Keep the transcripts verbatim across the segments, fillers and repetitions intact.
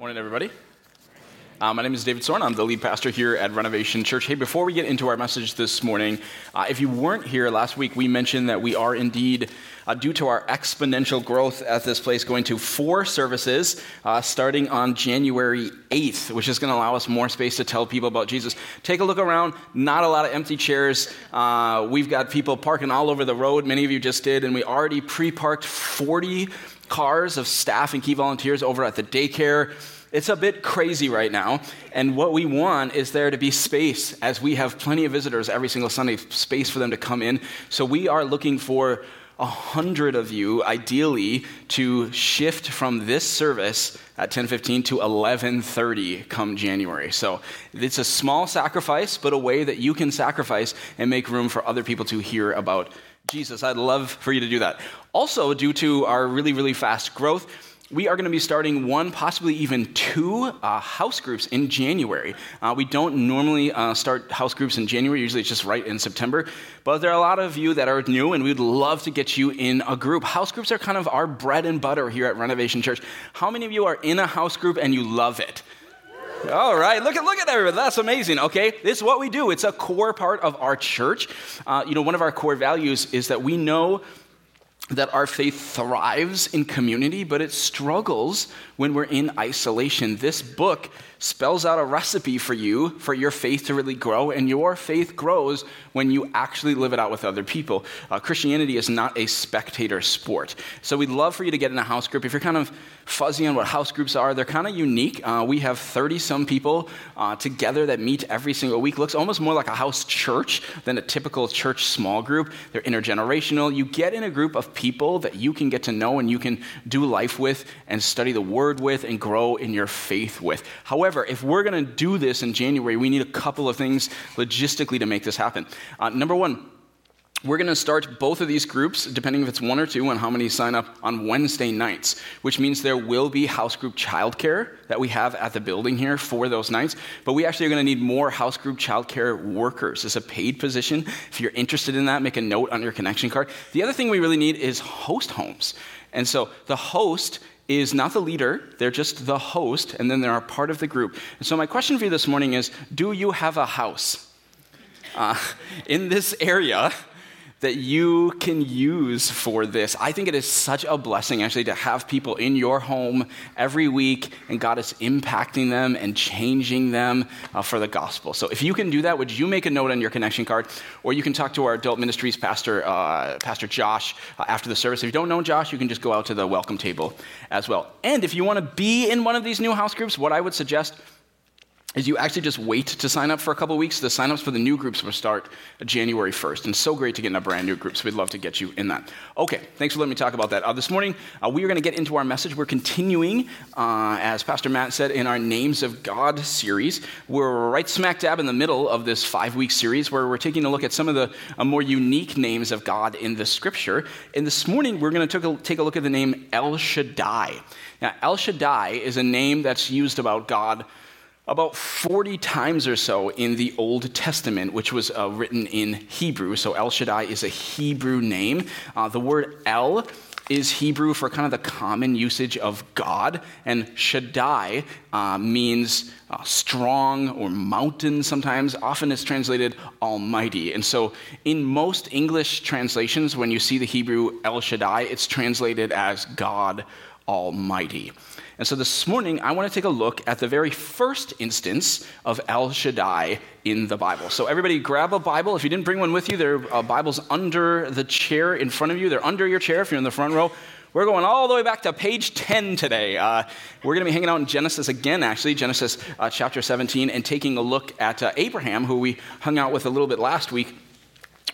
Morning, everybody. Uh, my name is David Sorn. I'm the lead pastor here at Renovation Church. Hey, before we get into our message this morning, uh, if you weren't here last week, we mentioned that we are indeed, uh, due to our exponential growth at this place, going to four services uh, starting on January eighth, which is going to allow us more space to tell people about Jesus. Take a look around. Not a lot of empty chairs. Uh, we've got people parking all over the road. Many of you just did, and we already pre-parked forty cars of staff and key volunteers over at the daycare. It's a bit crazy right now, and what we want is there to be space, as we have plenty of visitors every single Sunday, space for them to come in. So we are looking for a hundred of you, ideally, to shift from this service at ten fifteen to eleven thirty come January. So it's a small sacrifice, but a way that you can sacrifice and make room for other people to hear about Jesus. I'd love for you to do that. Also, due to our really, really fast growth, we are going to be starting one, possibly even two uh, house groups in January. Uh, we don't normally uh, start house groups in January. Usually it's just right in September. But there are a lot of you that are new, and we'd love to get you in a group. House groups are kind of our bread and butter here at Renovation Church. How many of you are in a house group and you love it? All right, look at look at everybody. That's amazing, okay? This is what we do. It's a core part of our church. Uh, you know, one of our core values is that we know that our faith thrives in community, but it struggles when we're in isolation. This book spells out a recipe for you, for your faith to really grow, and your faith grows when you actually live it out with other people. Uh, Christianity is not a spectator sport. So we'd love for you to get in a house group. If you're kind of fuzzy on what house groups are, they're kind of unique. Uh, we have thirty-some people uh, together that meet every single week. Looks almost more like a house church than a typical church small group. They're intergenerational. You get in a group of people that you can get to know and you can do life with and study the word with and grow in your faith with. However, if we're going to do this in January, we need a couple of things logistically to make this happen. Uh, number one, we're going to start both of these groups, depending if it's one or two and how many sign up, on Wednesday nights, which means there will be house group childcare that we have at the building here for those nights. But we actually are going to need more house group childcare workers. It's a paid position. If you're interested in that, make a note on your connection card. The other thing we really need is host homes. And so the host is not the leader, they're just the host, and then they're a part of the group. And so my question for you this morning is, do you have a house uh, in this area that you can use for this? I think it is such a blessing, actually, to have people in your home every week, and God is impacting them and changing them uh, for the gospel. So if you can do that, would you make a note on your connection card? Or you can talk to our adult ministries pastor, uh, Pastor Josh, uh, after the service. If you don't know Josh, you can just go out to the welcome table as well. And if you want to be in one of these new house groups, what I would suggest is you actually just wait to sign up for a couple weeks. The signups for the new groups will start January first. And so great to get in a brand new group, so we'd love to get you in that. Okay, thanks for letting me talk about that. Uh, this morning, uh, we are going to get into our message. We're continuing, uh, as Pastor Matt said, in our Names of God series. We're right smack dab in the middle of this five-week series where we're taking a look at some of the uh, more unique names of God in the Scripture. And this morning, we're going to take a look at the name El Shaddai. Now, El Shaddai is a name that's used about God about forty times or so in the Old Testament, which was uh, written in Hebrew. So El Shaddai is a Hebrew name. Uh, the word El is Hebrew for kind of the common usage of God, and Shaddai uh, means uh, strong or mountain sometimes. Often it's translated almighty. And so in most English translations, when you see the Hebrew El Shaddai, it's translated as God Almighty. And so this morning, I want to take a look at the very first instance of El Shaddai in the Bible. So everybody grab a Bible. If you didn't bring one with you, there are Bibles under the chair in front of you. They're under your chair if you're in the front row. We're going all the way back to page ten today. Uh, we're going to be hanging out in Genesis again, actually, Genesis uh, chapter seventeen, and taking a look at uh, Abraham, who we hung out with a little bit last week.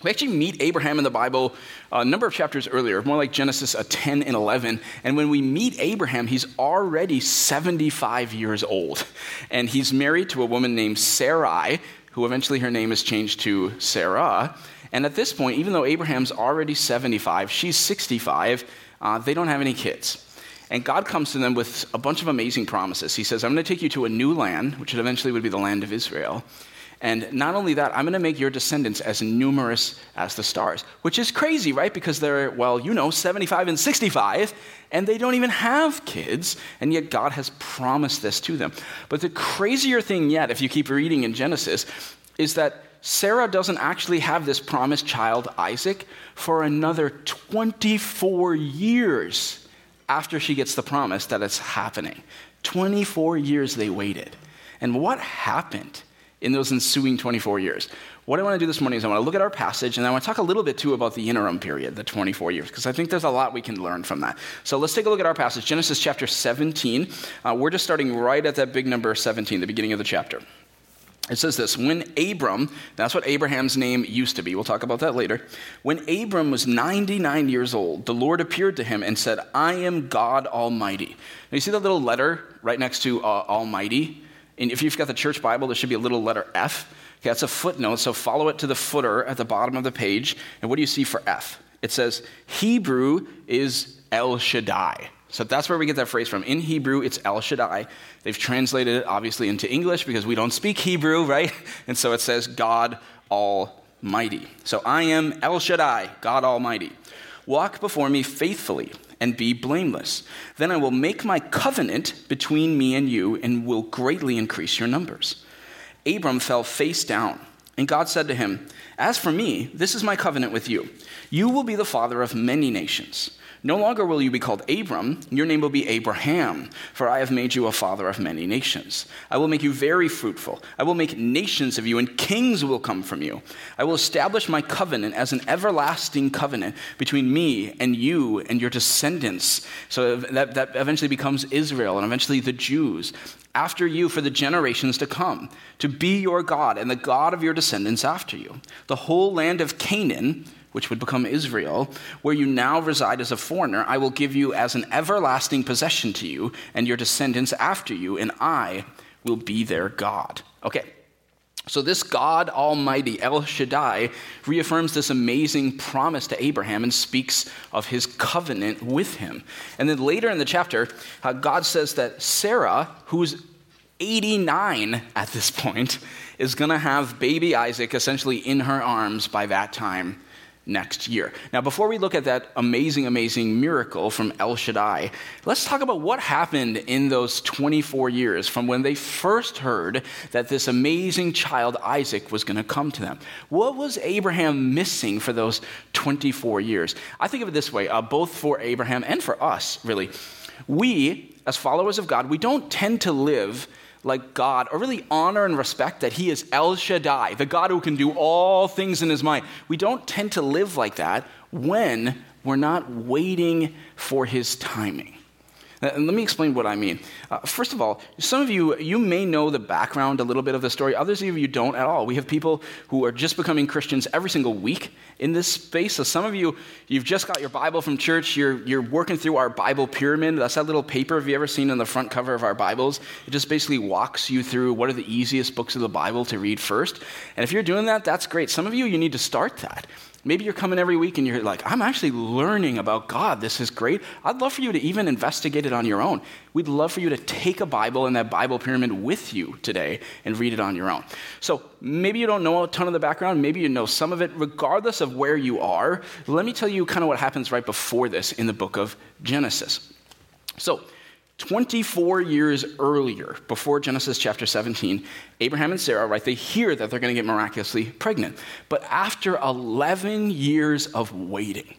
We actually meet Abraham in the Bible a number of chapters earlier, more like Genesis ten and eleven. And when we meet Abraham, he's already seventy-five years old. And he's married to a woman named Sarai, who eventually her name is changed to Sarah. And at this point, even though Abraham's already seventy-five, she's sixty-five, uh, they don't have any kids. And God comes to them with a bunch of amazing promises. He says, I'm going to take you to a new land, which eventually would be the land of Israel. And not only that, I'm going to make your descendants as numerous as the stars, which is crazy, right? Because they're, well, you know, seventy-five and sixty-five, and they don't even have kids, and yet God has promised this to them. But the crazier thing yet, if you keep reading in Genesis, is that Sarah doesn't actually have this promised child, Isaac, for another twenty-four years after she gets the promise that it's happening. twenty-four years they waited. And what happened in those ensuing twenty-four years? What I want to do this morning is I want to look at our passage, and I want to talk a little bit, too, about the interim period, the twenty-four years, because I think there's a lot we can learn from that. So let's take a look at our passage, Genesis chapter seventeen. Uh, we're just starting right at that big number seventeen, the beginning of the chapter. It says this: when Abram, that's what Abraham's name used to be, we'll talk about that later. When Abram was ninety-nine years old, the Lord appeared to him and said, I am God Almighty. Now you see that little letter right next to uh, Almighty? And if you've got the church Bible, there should be a little letter F. Okay, that's a footnote, so follow it to the footer at the bottom of the page. And what do you see for F? It says, Hebrew is El Shaddai. So that's where we get that phrase from. In Hebrew, it's El Shaddai. They've translated it, obviously, into English because we don't speak Hebrew, right? And so it says God Almighty. So I am El Shaddai, God Almighty. Walk before me faithfully and be blameless. Then I will make my covenant between me and you and will greatly increase your numbers. Abram fell face down, and God said to him, as for me, this is my covenant with you. You will be the father of many nations. No longer will you be called Abram, your name will be Abraham, for I have made you a father of many nations. I will make you very fruitful. I will make nations of you, and kings will come from you. I will establish my covenant as an everlasting covenant between me and you and your descendants. So that, that eventually becomes Israel and eventually the Jews. After you for the generations to come, to be your God and the God of your descendants after you. The whole land of Canaan, which would become Israel, where you now reside as a foreigner, I will give you as an everlasting possession to you and your descendants after you, and I will be their God. Okay, so this God Almighty, El Shaddai, reaffirms this amazing promise to Abraham and speaks of his covenant with him. And then later in the chapter, uh, God says that Sarah, who's eighty-nine at this point, is going to have baby Isaac essentially in her arms by that time next year. Now, before we look at that amazing, amazing miracle from El Shaddai, let's talk about what happened in those twenty-four years from when they first heard that this amazing child Isaac was going to come to them. What was Abraham missing for those twenty-four years? I think of it this way, uh, both for Abraham and for us, really. We, as followers of God, we don't tend to live like God, or really honor and respect that he is El Shaddai, the God who can do all things in his mind. We don't tend to live like that when we're not waiting for his timing. And let me explain what I mean. Uh, first of all, some of you, you may know the background a little bit of the story. Others of you don't at all. We have people who are just becoming Christians every single week in this space. So some of you, you've just got your Bible from church. You're you're working through our Bible pyramid. That's that little paper have you ever seen on the front cover of our Bibles? It just basically walks you through what are the easiest books of the Bible to read first. And if you're doing that, that's great. Some of you, you need to start that. Maybe you're coming every week and you're like, I'm actually learning about God. This is great. I'd love for you to even investigate it on your own. We'd love for you to take a Bible and that Bible pyramid with you today and read it on your own. So maybe you don't know a ton of the background. Maybe you know some of it. Regardless of where you are, let me tell you kind of what happens right before this in the book of Genesis. So twenty-four years earlier, before Genesis chapter seventeen, Abraham and Sarah, right, they hear that they're going to get miraculously pregnant. But after eleven years of waiting.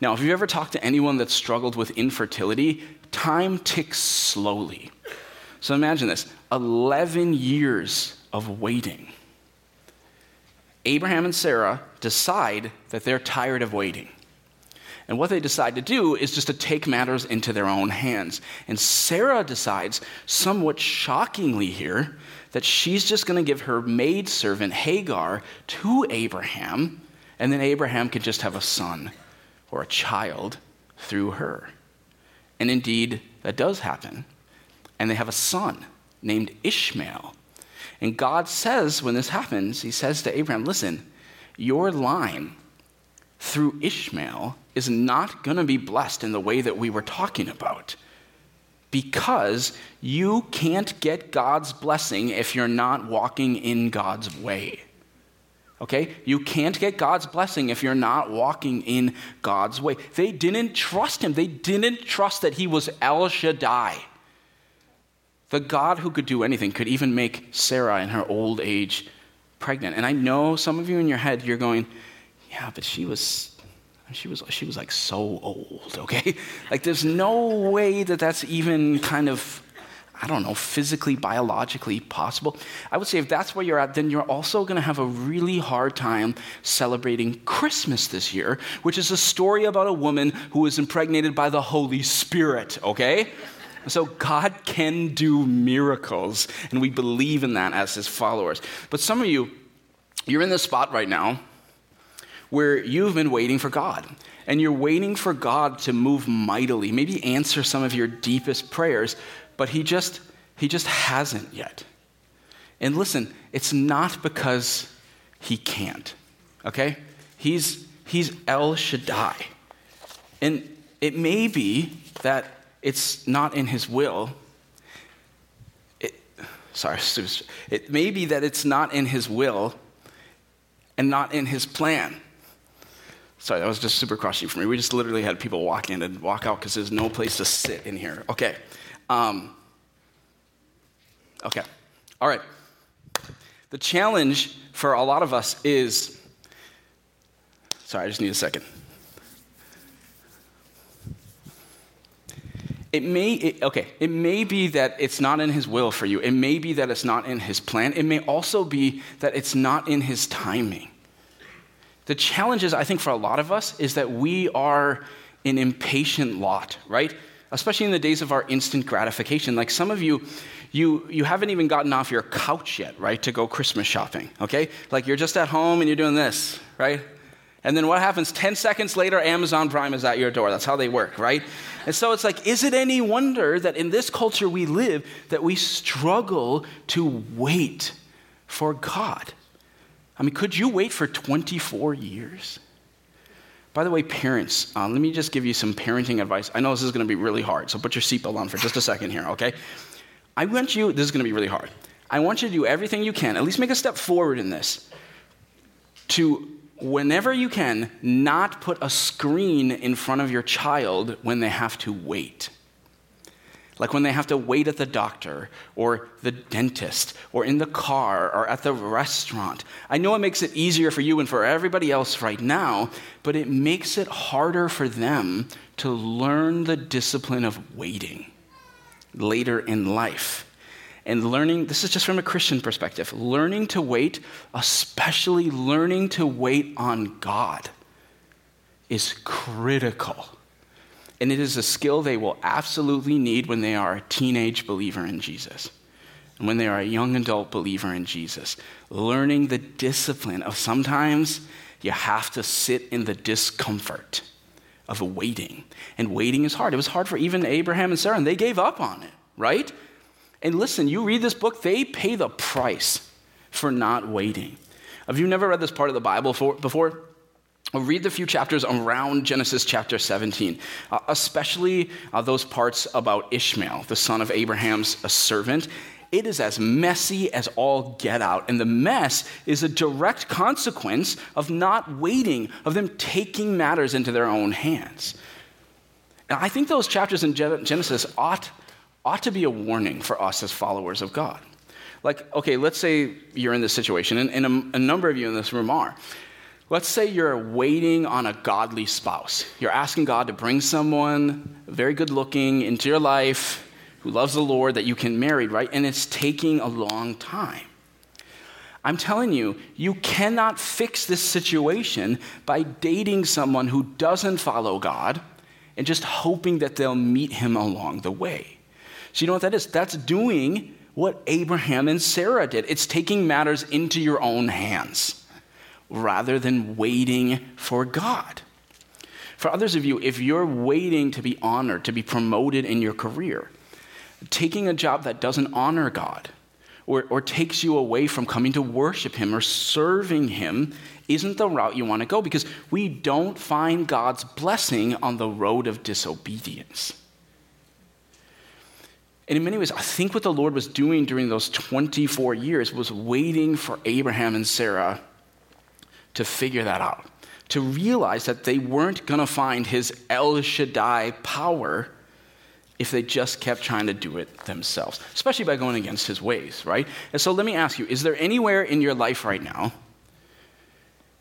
Now, if you've ever talked to anyone that's struggled with infertility, time ticks slowly. So imagine this, eleven years of waiting. Abraham and Sarah decide that they're tired of waiting. And what they decide to do is just to take matters into their own hands. And Sarah decides, somewhat shockingly here, that she's just going to give her maidservant Hagar to Abraham, and then Abraham could just have a son or a child through her. And indeed, that does happen. And they have a son named Ishmael. And God says, when this happens, he says to Abraham, listen, your line through Ishmael is not going to be blessed in the way that we were talking about. because you can't get God's blessing if you're not walking in God's way. Okay? You can't get God's blessing if you're not walking in God's way. They didn't trust him. They didn't trust that he was El Shaddai, the God who could do anything, could even make Sarah in her old age pregnant. And I know some of you in your head, you're going, yeah, but she was, she was, she was like so old, okay? Like there's no way that that's even kind of, I don't know, physically, biologically possible. I would say if that's where you're at, then you're also going to have a really hard time celebrating Christmas this year, which is a story about a woman who was impregnated by the Holy Spirit, okay? So God can do miracles, and we believe in that as his followers. But some of you, you're in this spot right now where you've been waiting for God, and you're waiting for God to move mightily, maybe answer some of your deepest prayers, but he just he just hasn't yet. And listen, it's not because he can't, okay? He's he's El Shaddai. And it may be that it's not in his will. It, sorry, it may be that it's not in his will and not in his plan. Sorry, that was just super crushing for me. We just literally had people walk in and walk out because there's no place to sit in here. Okay. Um, okay. All right. The challenge for a lot of us is, sorry, I just need a second. It may, it, okay, it may be that it's not in his will for you. It may be that it's not in his plan. It may also be that it's not in his timing. The challenge is, I think, for a lot of us is that we are an impatient lot, right? Especially in the days of our instant gratification. Like some of you, you you haven't even gotten off your couch yet, right, to go Christmas shopping, okay? Like you're just at home and you're doing this, right? And then what happens? Ten seconds later, Amazon Prime is at your door. That's how they work, right? And so it's like, is it any wonder that in this culture we live that we struggle to wait for God? I mean, could you wait for twenty-four years? By the way, parents, um, let me just give you some parenting advice. I know this is going to be really hard, so put your seatbelt on for just a second here, okay? I want you, this is going to be really hard. I want you to do everything you can, at least make a step forward in this, to whenever you can, not put a screen in front of your child when they have to wait. Like when they have to wait at the doctor or the dentist or in the car or at the restaurant. I know it makes it easier for you and for everybody else right now, but it makes it harder for them to learn the discipline of waiting later in life. And learning, this is just from a Christian perspective, learning to wait, especially learning to wait on God, is critical. And it is a skill they will absolutely need when they are a teenage believer in Jesus and when they are a young adult believer in Jesus. Learning the discipline of sometimes you have to sit in the discomfort of waiting. And waiting is hard. It was hard for even Abraham and Sarah, and they gave up on it, right? And listen, you read this book, they pay the price for not waiting. Have you never read this part of the Bible before? I'll read the few chapters around Genesis chapter seventeen, uh, especially uh, those parts about Ishmael, the son of Abraham's a servant. It is as messy as all get out, and the mess is a direct consequence of not waiting, of them taking matters into their own hands. And I think those chapters in Genesis ought, ought to be a warning for us as followers of God. Like, okay, let's say you're in this situation, and, and a, a number of you in this room are. Let's say you're waiting on a godly spouse. You're asking God to bring someone very good looking into your life who loves the Lord that you can marry, right? And it's taking a long time. I'm telling you, you cannot fix this situation by dating someone who doesn't follow God and just hoping that they'll meet him along the way. So you know what that is? That's doing what Abraham and Sarah did. It's taking matters into your own hands, rather than waiting for God. For others of you, if you're waiting to be honored, to be promoted in your career, taking a job that doesn't honor God or, or takes you away from coming to worship him or serving him isn't the route you want to go, because we don't find God's blessing on the road of disobedience. And in many ways, I think what the Lord was doing during those twenty-four years was waiting for Abraham and Sarah to figure that out, to realize that they weren't going to find his El Shaddai power if they just kept trying to do it themselves, especially by going against his ways, right? And so let me ask you, is there anywhere in your life right now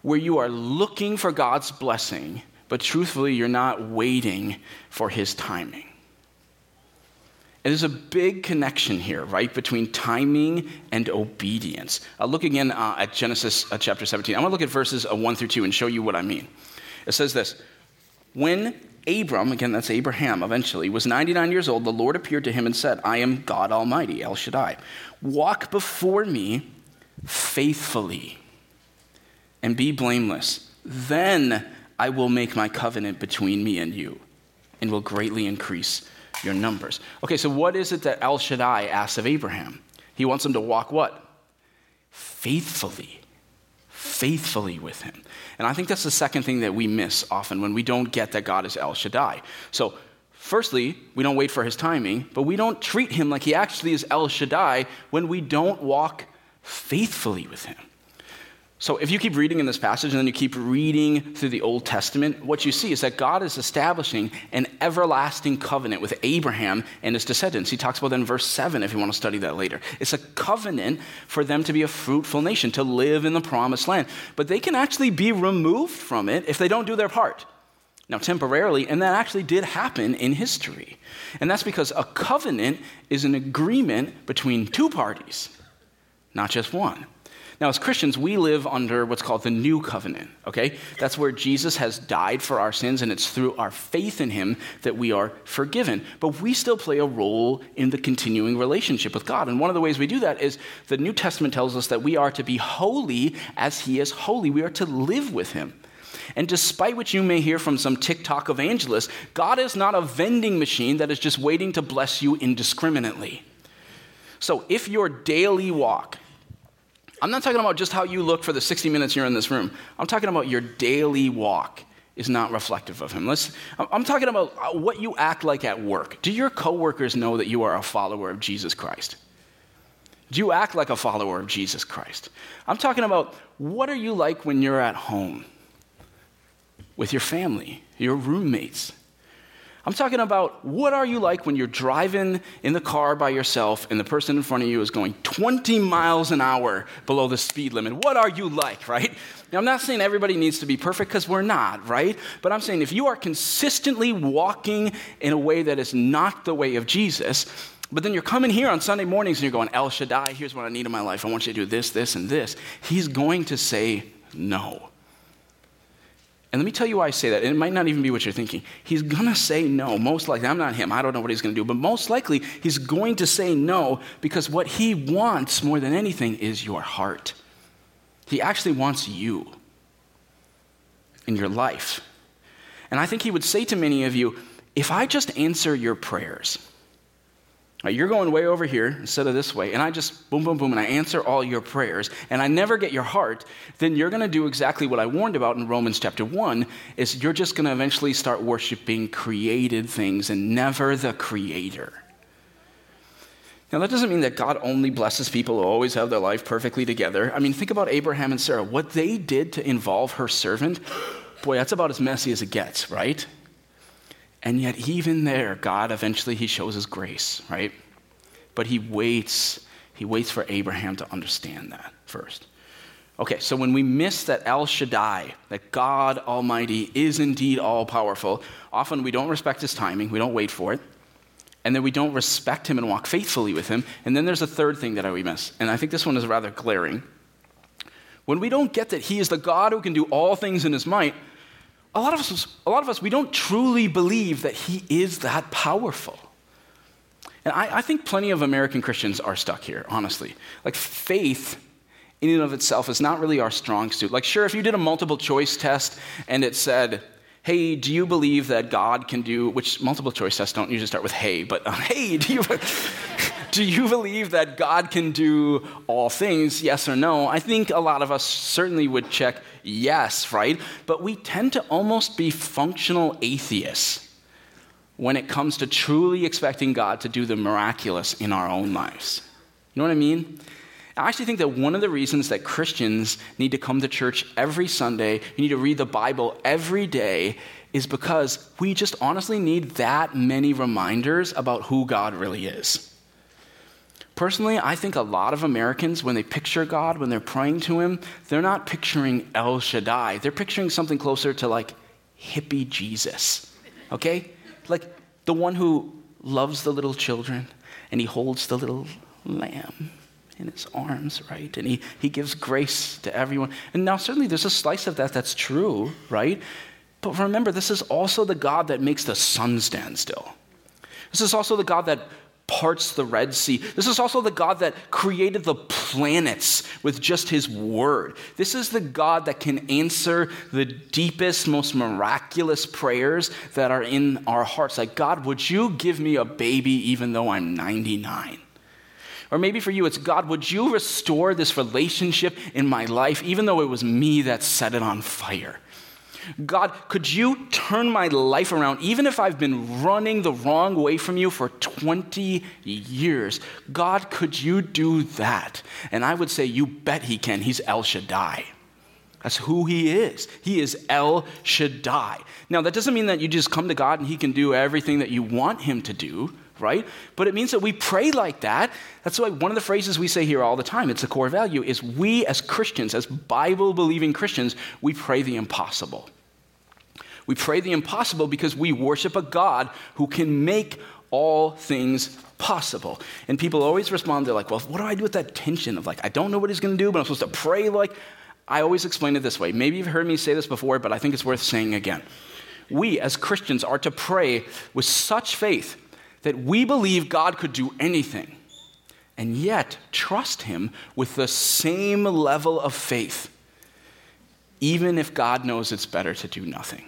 where you are looking for God's blessing, but truthfully, you're not waiting for his timing? And there's a big connection here, right, between timing and obedience. Uh, look again uh, at Genesis uh, chapter seventeen. I want to look at verses uh, one through two and show you what I mean. It says this: when Abram, again, that's Abraham eventually, was ninety-nine years old, the Lord appeared to him and said, I am God Almighty, El Shaddai. Walk before me faithfully and be blameless. Then I will make my covenant between me and you and will greatly increase your numbers. Okay, so what is it that El Shaddai asks of Abraham? He wants him to walk what? Faithfully. Faithfully with him. And I think that's the second thing that we miss often when we don't get that God is El Shaddai. So firstly, we don't wait for his timing, but we don't treat him like he actually is El Shaddai when we don't walk faithfully with him. So if you keep reading in this passage and then you keep reading through the Old Testament, what you see is that God is establishing an everlasting covenant with Abraham and his descendants. He talks about that in verse seven if you want to study that later. It's a covenant for them to be a fruitful nation, to live in the promised land. But they can actually be removed from it if they don't do their part. Now, temporarily, and that actually did happen in history. And that's because a covenant is an agreement between two parties, not just one. Now, as Christians, we live under what's called the New Covenant, okay? That's where Jesus has died for our sins, and it's through our faith in him that we are forgiven. But we still play a role in the continuing relationship with God. And one of the ways we do that is the New Testament tells us that we are to be holy as he is holy. We are to live with him. And despite what you may hear from some TikTok evangelist, God is not a vending machine that is just waiting to bless you indiscriminately. So if your daily walk — I'm not talking about just how you look for the sixty minutes you're in this room. I'm talking about your daily walk is not reflective of him. Let's, I'm talking about what you act like at work. Do your coworkers know that you are a follower of Jesus Christ? Do you act like a follower of Jesus Christ? I'm talking about what are you like when you're at home with your family, your roommates? I'm talking about what are you like when you're driving in the car by yourself and the person in front of you is going twenty miles an hour below the speed limit. What are you like, right? Now, I'm not saying everybody needs to be perfect, because we're not, right? But I'm saying if you are consistently walking in a way that is not the way of Jesus, but then you're coming here on Sunday mornings and you're going, El Shaddai, here's what I need in my life. I want you to do this, this, and this. He's going to say no. And let me tell you why I say that. And it might not even be what you're thinking. He's going to say no, most likely. I'm not him. I don't know what he's going to do. But most likely, he's going to say no, because what he wants more than anything is your heart. He actually wants you in your life. And I think he would say to many of you, if I just answer your prayers — right, you're going way over here instead of this way, and I just boom, boom, boom, and I answer all your prayers, and I never get your heart — then you're going to do exactly what I warned about in Romans chapter one, is you're just going to eventually start worshiping created things and never the Creator. Now, that doesn't mean that God only blesses people who always have their life perfectly together. I mean, think about Abraham and Sarah. What they did to involve her servant, boy, that's about as messy as it gets, right? And yet even there, God, eventually he shows his grace, right? But he waits. He waits for Abraham to understand that first. Okay, so when we miss that El Shaddai, that God Almighty is indeed all-powerful, often we don't respect his timing. We don't wait for it. And then we don't respect him and walk faithfully with him. And then there's a third thing that we miss. And I think this one is rather glaring. When we don't get that he is the God who can do all things in his might, A lot of us, a lot of us, we don't truly believe that he is that powerful. And I, I think plenty of American Christians are stuck here, honestly. Like, faith in and of itself is not really our strong suit. Like, sure, if you did a multiple choice test and it said, hey, do you believe that God can do — which multiple choice tests don't usually start with hey, but uh, hey, do you, do you believe that God can do all things, yes or no? I think a lot of us certainly would check yes, right? But we tend to almost be functional atheists. when it comes to truly expecting God to do the miraculous in our own lives. You know what I mean? I actually think that one of the reasons that Christians need to come to church every Sunday, you need to read the Bible every day, is because we just honestly need that many reminders about who God really is. Personally, I think a lot of Americans, when they picture God, when they're praying to him, they're not picturing El Shaddai. They're picturing something closer to like hippie Jesus, okay? Like the one who loves the little children and he holds the little lamb in his arms, right? And he, he gives grace to everyone. And now certainly there's a slice of that that's true, right? But remember, this is also the God that makes the sun stand still. This is also the God that parts the Red Sea. This is also the God that created the planets with just his word. This is the God that can answer the deepest, most miraculous prayers that are in our hearts. Like, God, would you give me a baby even though I'm ninety-nine? Or maybe for you, it's, God, would you restore this relationship in my life even though it was me that set it on fire? God, could you turn my life around, even if I've been running the wrong way from you for twenty years? God, could you do that? And I would say, you bet he can. He's El Shaddai. That's who he is. He is El Shaddai. Now, that doesn't mean that you just come to God and he can do everything that you want him to do, right? But it means that we pray like that. That's why one of the phrases we say here all the time, it's a core value, is we as Christians, as Bible-believing Christians, we pray the impossible. We pray the impossible because we worship a God who can make all things possible. And people always respond, they're like, well, what do I do with that tension of like, I don't know what he's going to do, but I'm supposed to pray like... I always explain it this way. Maybe you've heard me say this before, but I think it's worth saying again. We as Christians are to pray with such faith that we believe God could do anything, and yet trust him with the same level of faith, even if God knows it's better to do nothing.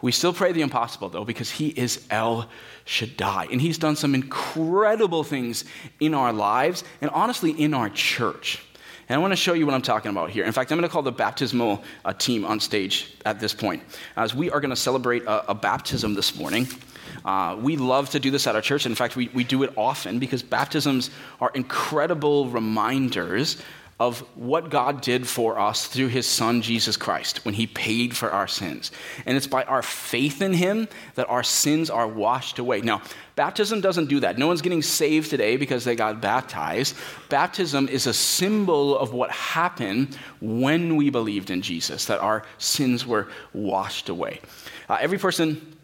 We still pray the impossible, though, because he is El Shaddai, and he's done some incredible things in our lives and honestly in our church. And I want to show you what I'm talking about here. In fact, I'm going to call the baptismal uh, team on stage at this point, as we are going to celebrate a, a baptism this morning. Uh, we love to do this at our church. In fact, we, we do it often because baptisms are incredible reminders of what God did for us through his son, Jesus Christ, when he paid for our sins. And it's by our faith in him that our sins are washed away. Now, baptism doesn't do that. No one's getting saved today because they got baptized. Baptism is a symbol of what happened when we believed in Jesus, that our sins were washed away. Uh, every person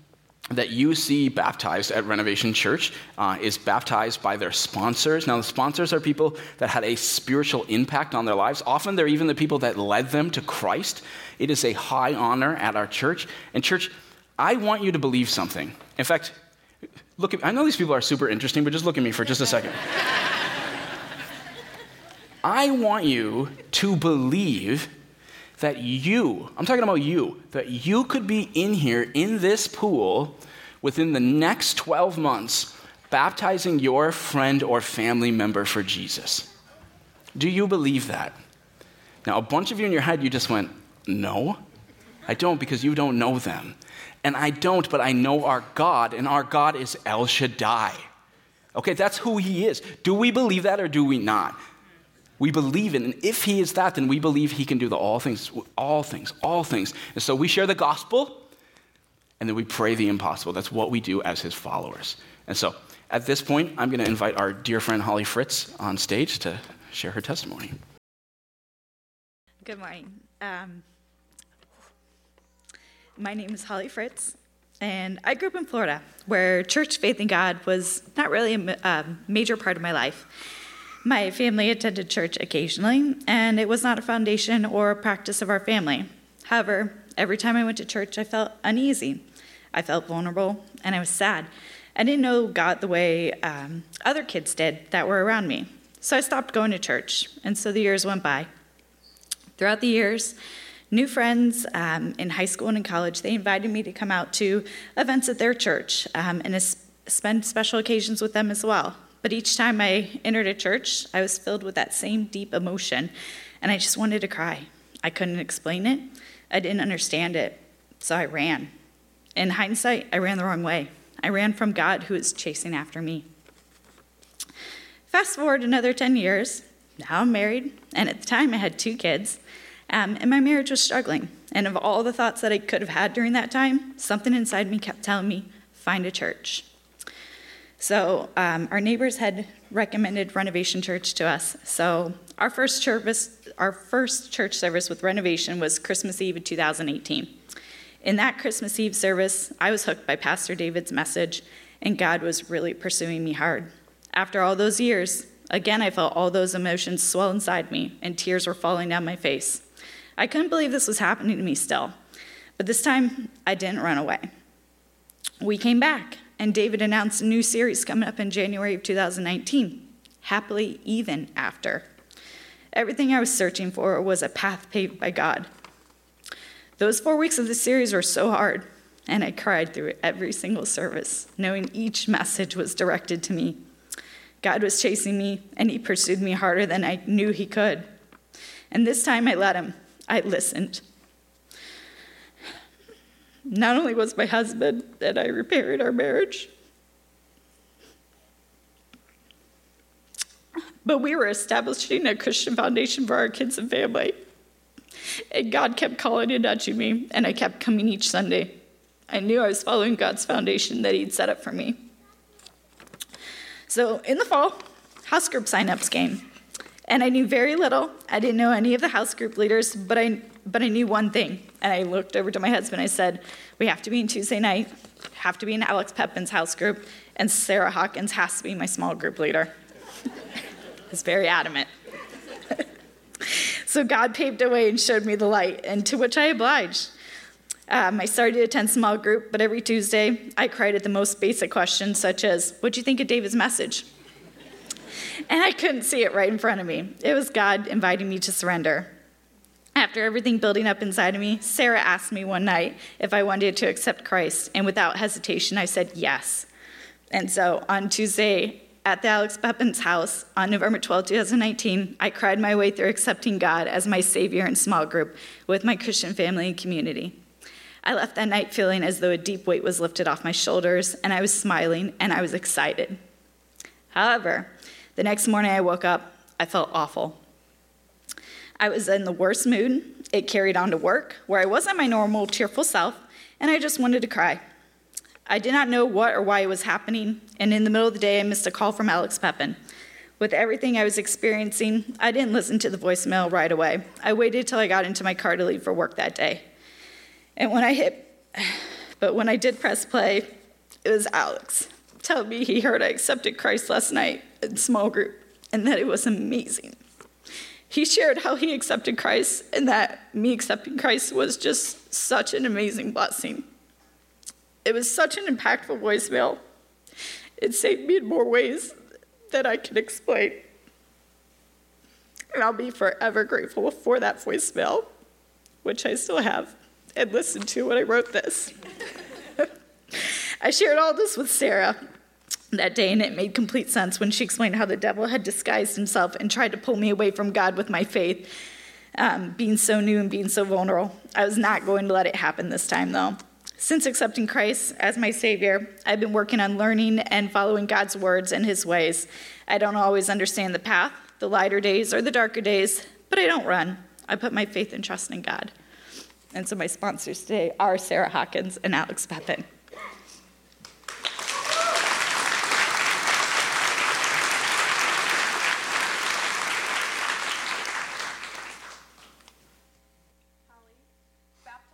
that you see baptized at Renovation Church uh, is baptized by their sponsors. Now, the sponsors are people that had a spiritual impact on their lives. Often, they're even the people that led them to Christ. It is a high honor at our church. And church, I want you to believe something. In fact, look at me. I know these people are super interesting, but just look at me for just a second. I want you to believe that you, I'm talking about you, that you could be in here, in this pool, within the next twelve months, baptizing your friend or family member for Jesus. Do you believe that? Now, a bunch of you in your head, you just went, no, I don't, because you don't know them. And I don't, but I know our God, and our God is El Shaddai. Okay, that's who he is. Do we believe that or do we not? We believe it, and if he is that, then we believe he can do the all things, all things, all things. And so we share the gospel, and then we pray the impossible. That's what we do as his followers. And so at this point, I'm going to invite our dear friend Holly Fritz on stage to share her testimony. Good morning. Um, my name is Holly Fritz, and I grew up in Florida, where church, faith in God was not really a um, major part of my life. My family attended church occasionally, and it was not a foundation or a practice of our family. However, every time I went to church, I felt uneasy. I felt vulnerable, and I was sad. I didn't know God the way um, other kids did that were around me. So I stopped going to church, and so the years went by. Throughout the years, new friends um, in high school and in college, they invited me to come out to events at their church um, and spend special occasions with them as well. But each time I entered a church, I was filled with that same deep emotion, and I just wanted to cry. I couldn't explain it. I didn't understand it, so I ran. In hindsight, I ran the wrong way. I ran from God who is chasing after me. Fast forward another ten years. Now I'm married, and at the time I had two kids, um, and my marriage was struggling. And of all the thoughts that I could have had during that time, something inside me kept telling me, find a church. So um, our neighbors had recommended Renovation Church to us. So our first service, our first church service with Renovation was Christmas Eve of two thousand eighteen. In that Christmas Eve service, I was hooked by Pastor David's message, and God was really pursuing me hard. After all those years, again, I felt all those emotions swell inside me, and tears were falling down my face. I couldn't believe this was happening to me still, but this time I didn't run away. We came back, and David announced a new series coming up in January of two thousand nineteen, Happily Even After. Everything I was searching for was a path paved by God. Those four weeks of the series were so hard, and I cried through every single service, knowing each message was directed to me. God was chasing me, and he pursued me harder than I knew he could. And this time I let him. I listened. Not only was my husband and I repaired our marriage, but we were establishing a Christian foundation for our kids and family. And God kept calling and nudging me, and I kept coming each Sunday. I knew I was following God's foundation that he'd set up for me. So in the fall, house group signups came, and I knew very little. I didn't know any of the house group leaders, but I but I knew one thing, and I looked over to my husband. I said, we have to be in Tuesday night, have to be in Alex Pepin's house group, and Sarah Hawkins has to be my small group leader. I was very adamant. So God paved a way and showed me the light, and to which I obliged. Um, I started to attend small group, but every Tuesday, I cried at the most basic questions, such as, what'd you think of David's message? And I couldn't see it right in front of me. It was God inviting me to surrender. After everything building up inside of me, Sarah asked me one night if I wanted to accept Christ, and without hesitation, I said yes. And so on Tuesday, at the Alex Pepin's house, on November twelfth, twenty nineteen, I cried my way through accepting God as my Savior in small group with my Christian family and community. I left that night feeling as though a deep weight was lifted off my shoulders, and I was smiling, and I was excited. However, the next morning I woke up, I felt awful. I was in the worst mood. It carried on to work, where I wasn't my normal cheerful self, and I just wanted to cry. I did not know what or why it was happening, and in the middle of the day I missed a call from Alex Pepin. With everything I was experiencing, I didn't listen to the voicemail right away. I waited till I got into my car to leave for work that day. And when I hit, but when I did press play, it was Alex telling me he heard I accepted Christ last night in small group and that it was amazing. He shared how he accepted Christ and that me accepting Christ was just such an amazing blessing. It was such an impactful voicemail. It saved me in more ways than I can explain. And I'll be forever grateful for that voicemail, which I still have and listened to when I wrote this. I shared all this with Sarah that day, and it made complete sense when she explained how the devil had disguised himself and tried to pull me away from God with my faith, um, being so new and being so vulnerable. I was not going to let it happen this time, though. Since accepting Christ as my Savior, I've been working on learning and following God's words and his ways. I don't always understand the path, the lighter days or the darker days, but I don't run. I put my faith and trust in God. And so my sponsors today are Sarah Hawkins and Alex Pepin. Holly, baptize,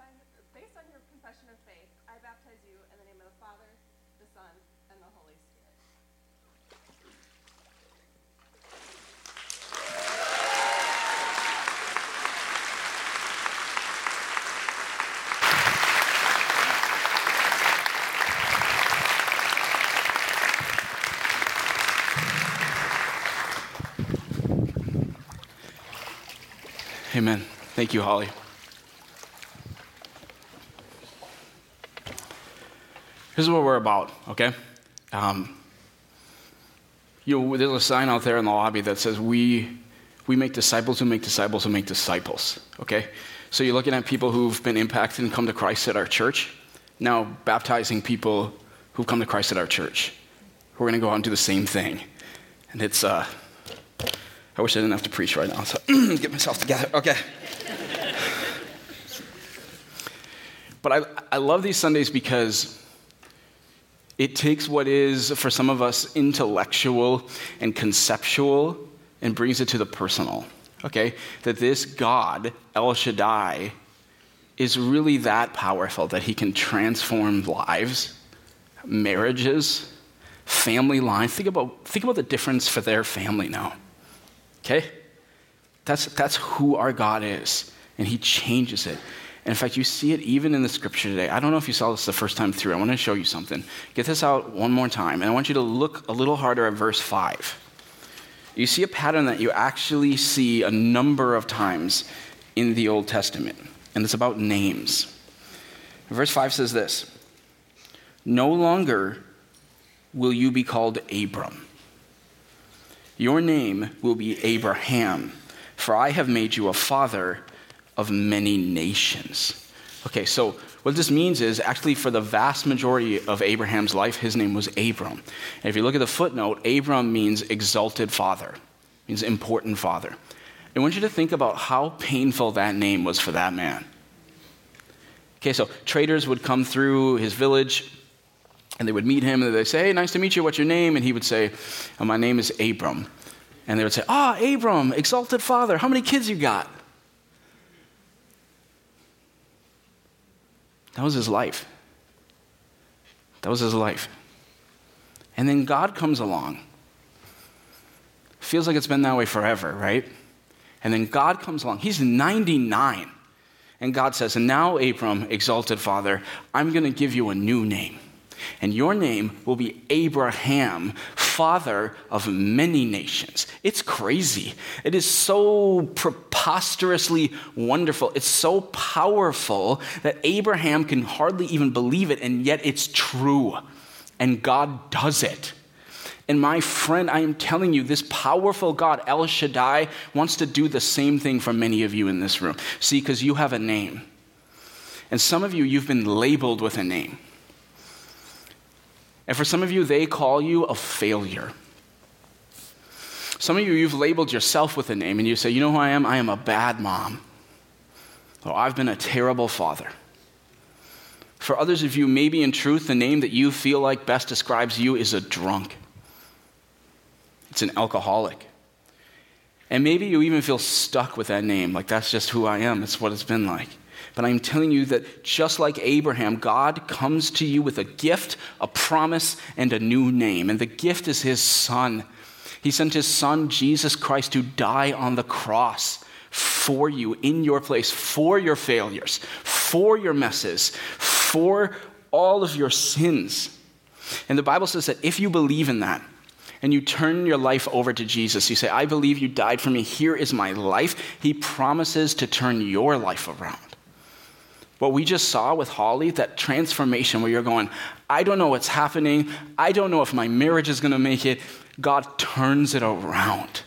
based on your confession of faith, I baptize you in the name of the Father, the Son, and the Holy Spirit. Amen. Thank you, Holly. Here's what we're about, okay? Um, you know, there's a sign out there in the lobby that says, we we make disciples who make disciples who make disciples, okay? So you're looking at people who've been impacted and come to Christ at our church. now baptizing people who've come to Christ at our church. We're going to go out and do the same thing. And it's, uh, I wish I didn't have to preach right now, so get myself together. Okay. But I, I love these Sundays because it takes what is, for some of us, intellectual and conceptual and brings it to the personal, okay? That this God, El Shaddai, is really that powerful that he can transform lives, marriages, family lines. Think about think about the difference for their family now, okay? That's, that's who our God is, and he changes it. And in fact, you see it even in the scripture today. I don't know if you saw this the first time through. I want to show you something. Get this out one more time, and I want you to look a little harder at verse five. You see a pattern that you actually see a number of times in the Old Testament, and it's about names. Verse five says this, "No longer will you be called Abram. Your name will be Abraham, for I have made you a father of many nations." Okay, so what this means is actually for the vast majority of Abraham's life, his name was Abram. And if you look at the footnote, Abram means exalted father, means important father. I want you to think about how painful that name was for that man. Okay, so traders would come through his village and they would meet him and they'd say, "Hey, nice to meet you, what's your name?" And he would say, "Oh, my name is Abram." And they would say, "Ah, oh, Abram, exalted father, how many kids you got?" That was his life. That was his life. And then God comes along. Feels like it's been that way forever, right? And then God comes along. He's ninety-nine. And God says, "And now, Abram, exalted father, I'm going to give you a new name. And your name will be Abraham, father of many nations." It's crazy. It is so preposterously wonderful. It's so powerful that Abraham can hardly even believe it, and yet it's true. And God does it. And my friend, I am telling you, this powerful God, El Shaddai, wants to do the same thing for many of you in this room. See, because you have a name. And some of you, you've been labeled with a name. And for some of you, they call you a failure. Some of you, you've labeled yourself with a name and you say, "You know who I am? I am a bad mom." Or, "I've been a terrible father." For others of you, maybe in truth, the name that you feel like best describes you is a drunk. It's an alcoholic. And maybe you even feel stuck with that name, like that's just who I am, it's what it's been like. But I'm telling you that just like Abraham, God comes to you with a gift, a promise, and a new name. And the gift is his son. He sent his son, Jesus Christ, to die on the cross for you, in your place, for your failures, for your messes, for all of your sins. And the Bible says that if you believe in that, and you turn your life over to Jesus, you say, "I believe you died for me, here is my life," he promises to turn your life around. What we just saw with Holly, that transformation where you're going, "I don't know what's happening. I don't know if my marriage is going to make it." God turns it around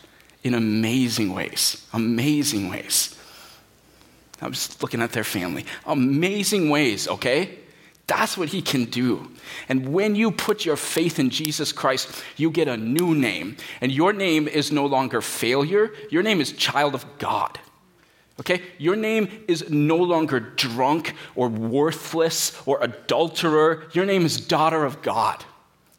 in amazing ways, amazing ways. I was just looking at their family. Amazing ways, okay? That's what he can do. And when you put your faith in Jesus Christ, you get a new name. And your name is no longer failure. Your name is child of God. Okay? Your name is no longer drunk or worthless or adulterer. Your name is daughter of God.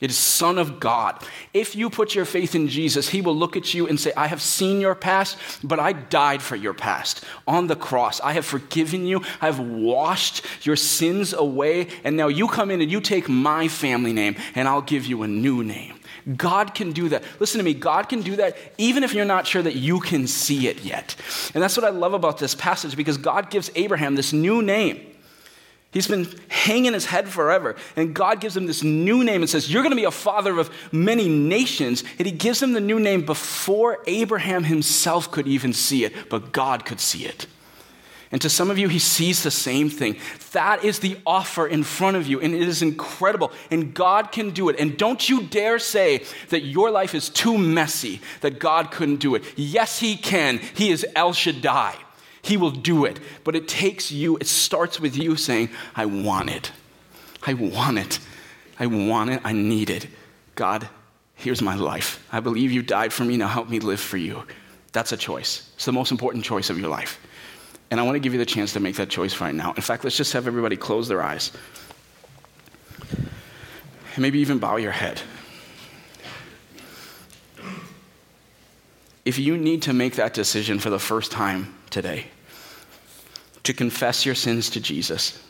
It is son of God. If you put your faith in Jesus, he will look at you and say, "I have seen your past, but I died for your past on the cross. I have forgiven you. I have washed your sins away. And now you come in and you take my family name and I'll give you a new name." God can do that. Listen to me, God can do that even if you're not sure that you can see it yet. And that's what I love about this passage, because God gives Abraham this new name. He's been hanging his head forever, and God gives him this new name and says, "You're going to be a father of many nations," and he gives him the new name before Abraham himself could even see it, but God could see it. And to some of you, he sees the same thing. That is the offer in front of you, and it is incredible, and God can do it. And don't you dare say that your life is too messy, that God couldn't do it. Yes, he can. He is El Shaddai. He will do it. But it takes you, it starts with you saying, "I want it. I want it. I want it. I need it. God, here's my life. I believe you died for me. Now help me live for you. That's a choice. It's the most important choice of your life. And I want to give you the chance to make that choice right now. In fact, let's just have everybody close their eyes. And maybe even bow your head. If you need to make that decision for the first time today, to confess your sins to Jesus,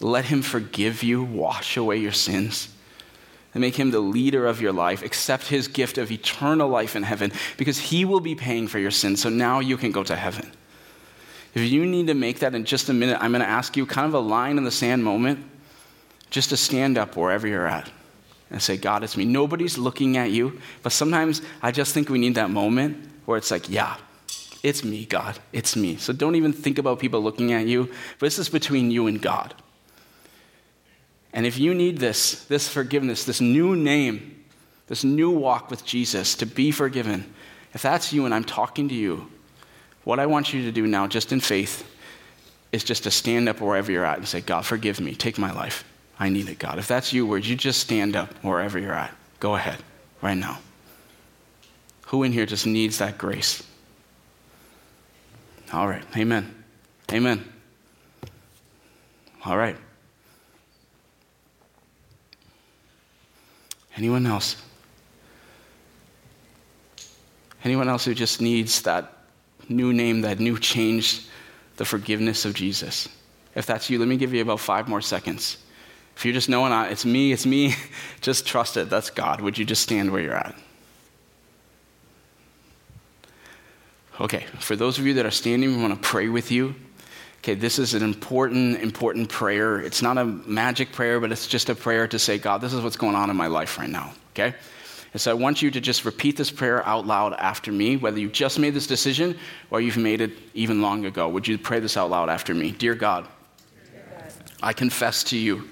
let him forgive you, wash away your sins, and make him the leader of your life, accept his gift of eternal life in heaven, because he will be paying for your sins, so now you can go to heaven. If you need to make that in just a minute, I'm going to ask you kind of a line in the sand moment, just to stand up wherever you're at and say, God, it's me. Nobody's looking at you, but sometimes I just think we need that moment where it's like, yeah, it's me, God, it's me. So don't even think about people looking at you, but this is between you and God. And if you need this, this forgiveness, this new name, this new walk with Jesus to be forgiven, if that's you and I'm talking to you, what I want you to do now, just in faith, is just to stand up wherever you're at and say, God, forgive me, take my life. I need it, God. If that's you, would you just stand up wherever you're at? Go ahead, right now. Who in here just needs that grace? All right, amen, amen. All right. Anyone else? Anyone else who just needs that new name, that new change, the forgiveness of Jesus? If that's you, let me give you about five more seconds. If you're just knowing, it's me, it's me, just trust it. That's God. Would you just stand where you're at? Okay, for those of you that are standing, we want to pray with you. Okay, this is an important, important prayer. It's not a magic prayer, but it's just a prayer to say, God, this is what's going on in my life right now, okay? And so I want you to just repeat this prayer out loud after me, whether you just made this decision or you've made it even long ago. Would you pray this out loud after me? Dear God, Dear God. I confess to you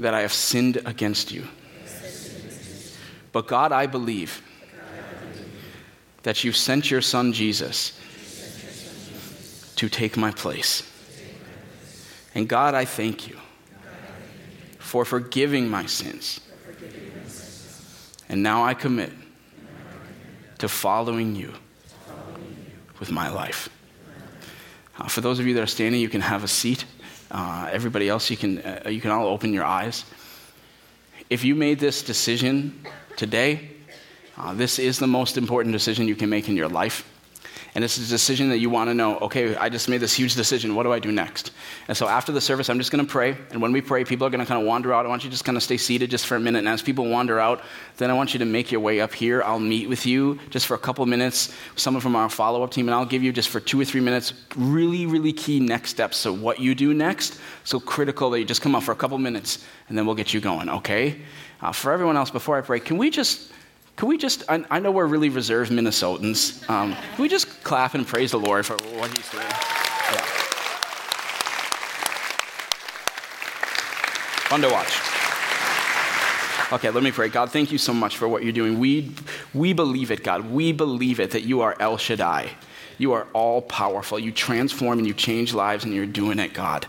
that I have sinned against you. But God, I believe that you sent your son Jesus to take my place. And God, I thank you for forgiving my sins. And now I commit to following you with my life. Uh, for those of you that are standing, you can have a seat. Uh, everybody else, you can uh, you can all open your eyes. If you made this decision today, uh, this is the most important decision you can make in your life. And it's a decision that you want to know, okay, I just made this huge decision. What do I do next? And so after the service, I'm just going to pray. And when we pray, people are going to kind of wander out. I want you to just kind of stay seated just for a minute. And as people wander out, then I want you to make your way up here. I'll meet with you just for a couple minutes, someone from our follow-up team. And I'll give you just for two or three minutes, really, really key next steps. So what you do next, so critical that you just come up for a couple minutes, and then we'll get you going, okay? Uh, for everyone else, before I pray, can we just... Can we just, I, I know we're really reserved Minnesotans, um, can we just clap and praise the Lord for what he's doing? Yeah. Fun to watch. Okay, let me pray. God, thank you so much for what you're doing. We, we believe it, God. We believe it that you are El Shaddai. You are all powerful. You transform and you change lives and you're doing it, God.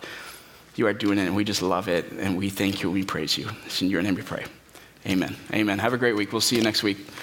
You are doing it and we just love it and we thank you and we praise you. It's in your name we pray. Amen. Amen. Have a great week. We'll see you next week.